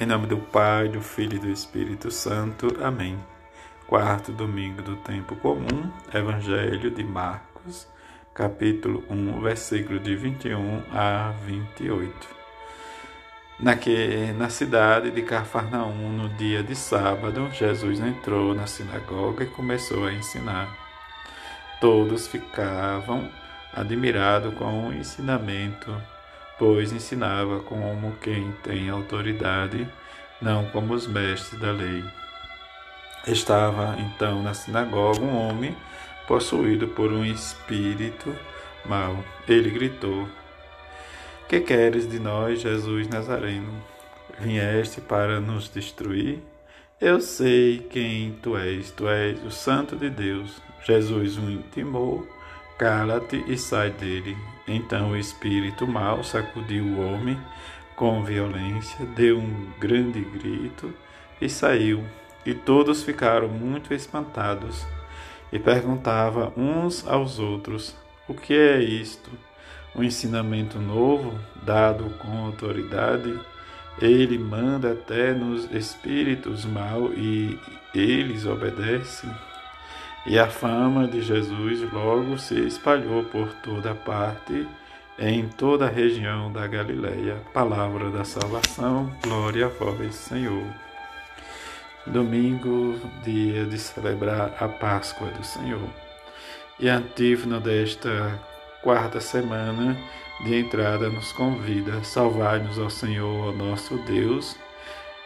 Em nome do Pai, do Filho e do Espírito Santo. Amém. Quarto domingo do Tempo Comum, Evangelho de Marcos, capítulo 1, versículo de 21 a 28. Na cidade de Cafarnaum, no dia de sábado, Jesus entrou na sinagoga e começou a ensinar. Todos ficavam admirados com o ensinamento, pois ensinava como quem tem autoridade, não como os mestres da lei. Estava então na sinagoga um homem possuído por um espírito mau. Ele gritou: "Que queres de nós, Jesus Nazareno? Vieste para nos destruir? Eu sei quem tu és o Santo de Deus." Jesus o intimou: "Cala-te e sai dele." Então o espírito mau sacudiu o homem com violência, deu um grande grito e saiu. E todos ficaram muito espantados e perguntavam uns aos outros: "O que é isto? Um ensinamento novo, dado com autoridade? Ele manda até nos espíritos maus e eles obedecem." E a fama de Jesus logo se espalhou por toda parte, em toda a região da Galileia. Palavra da salvação, glória a vós, Senhor. Domingo, dia de celebrar a Páscoa do Senhor. E a antífona desta quarta semana de entrada nos convida: salvai-nos, ó Senhor, ó nosso Deus,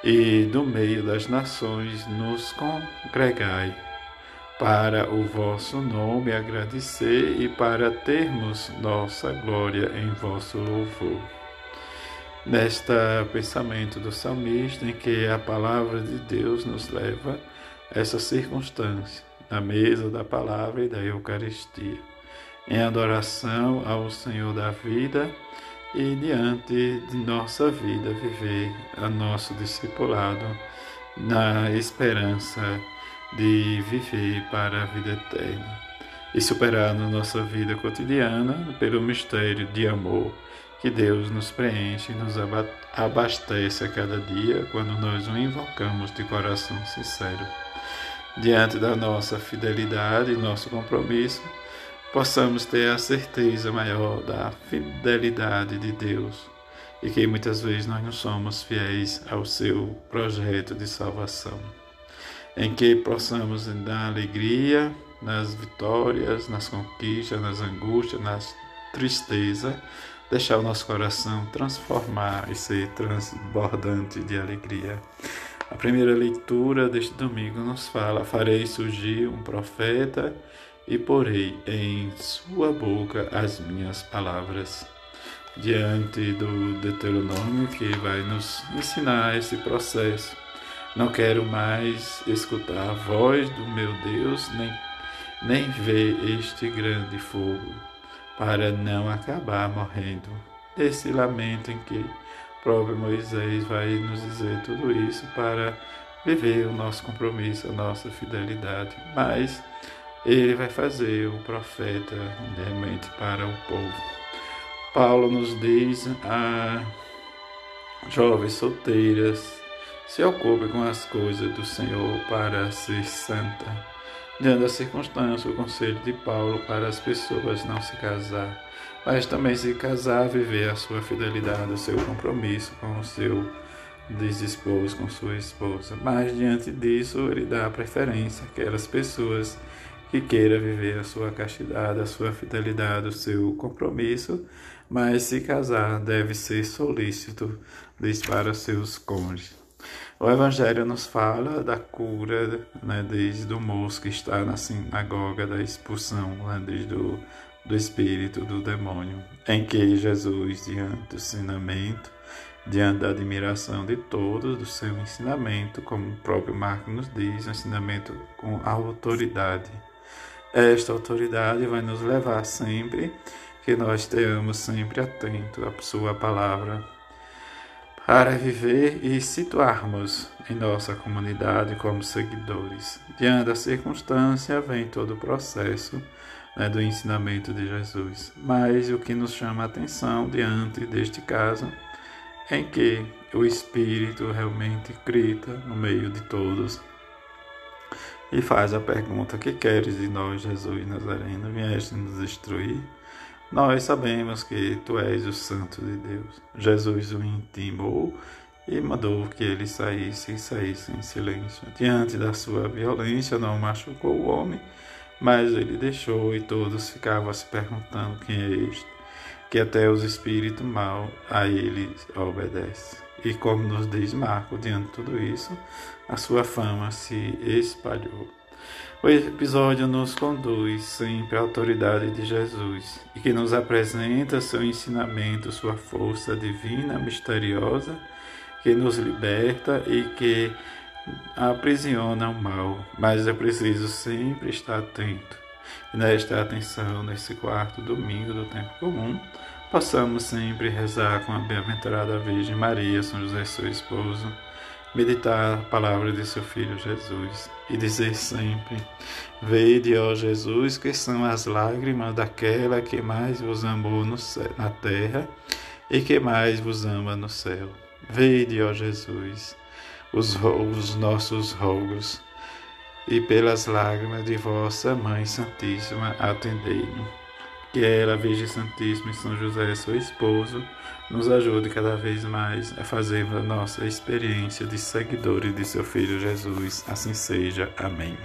e do meio das nações nos congregai, para o vosso nome agradecer e para termos nossa glória em vosso louvor. Neste pensamento do salmista, em que a palavra de Deus nos leva a essa circunstância, na mesa da palavra e da Eucaristia, em adoração ao Senhor da vida e diante de nossa vida viver a nosso discipulado na esperança de viver para a vida eterna e superar na nossa vida cotidiana pelo mistério de amor que Deus nos preenche e nos abastece a cada dia quando nós o invocamos de coração sincero. Diante da nossa fidelidade e nosso compromisso, possamos ter a certeza maior da fidelidade de Deus e que muitas vezes nós não somos fiéis ao seu projeto de salvação, em que possamos, na alegria, nas vitórias, nas conquistas, nas angústias, nas tristezas, deixar o nosso coração transformar e ser transbordante de alegria. A primeira leitura deste domingo nos fala: "Farei surgir um profeta e porei em sua boca as minhas palavras." Diante do Deuteronômio, que vai nos ensinar esse processo: não quero mais escutar a voz do meu Deus, nem ver este grande fogo, para não acabar morrendo. Esse lamento em que o próprio Moisés vai nos dizer tudo isso para viver o nosso compromisso, a nossa fidelidade. Mas ele vai fazer o profeta realmente para o povo. Paulo nos diz a jovens solteiras: se ocupem com as coisas do Senhor para ser santa. Diante da circunstância, o conselho de Paulo para as pessoas não se casar, mas também se casar, viver a sua fidelidade, o seu compromisso com o seu desesposo, com sua esposa. Mas diante disso, ele dá a preferência àquelas pessoas que queira viver a sua castidade, a sua fidelidade, o seu compromisso, mas se casar deve ser solícito, diz, para seus cônjuges. O Evangelho nos fala da cura, desde o moço que está na sinagoga, da expulsão, desde do espírito do demônio, em que Jesus, diante do ensinamento, diante da admiração de todos, do seu ensinamento, como o próprio Marcos nos diz, um ensinamento com a autoridade. Esta autoridade vai nos levar sempre que nós estejamos sempre atentos à sua palavra, para viver e situarmos em nossa comunidade como seguidores. Diante da circunstância vem todo o processo do ensinamento de Jesus. Mas o que nos chama a atenção diante deste caso em que o Espírito realmente grita no meio de todos e faz a pergunta: que queres de nós, Jesus Nazareno? Vieste nos destruir? Nós sabemos que tu és o Santo de Deus. Jesus o intimou e mandou que ele saísse, e saísse em silêncio. Diante da sua violência, não machucou o homem, mas ele deixou, e todos ficavam se perguntando: quem é este, que até os espíritos maus a ele obedecem? E como nos diz Marcos, diante de tudo isso, a sua fama se espalhou. O episódio nos conduz sempre à autoridade de Jesus, e que nos apresenta seu ensinamento, sua força divina, misteriosa, que nos liberta e que aprisiona o mal. Mas é preciso sempre estar atento. E nesta atenção, nesse quarto domingo do Tempo Comum, possamos sempre rezar com a bem-aventurada Virgem Maria, São José, seu esposo, meditar a palavra de seu Filho Jesus e dizer sempre: vede, ó Jesus, que são as lágrimas daquela que mais vos amou na terra e que mais vos ama no céu. Vede, ó Jesus, os nossos rogos, e pelas lágrimas de vossa Mãe Santíssima atendei-nos. Que ela, Virgem Santíssima, e São José, seu esposo, nos ajude cada vez mais a fazermos a nossa experiência de seguidores de seu Filho Jesus. Assim seja. Amém.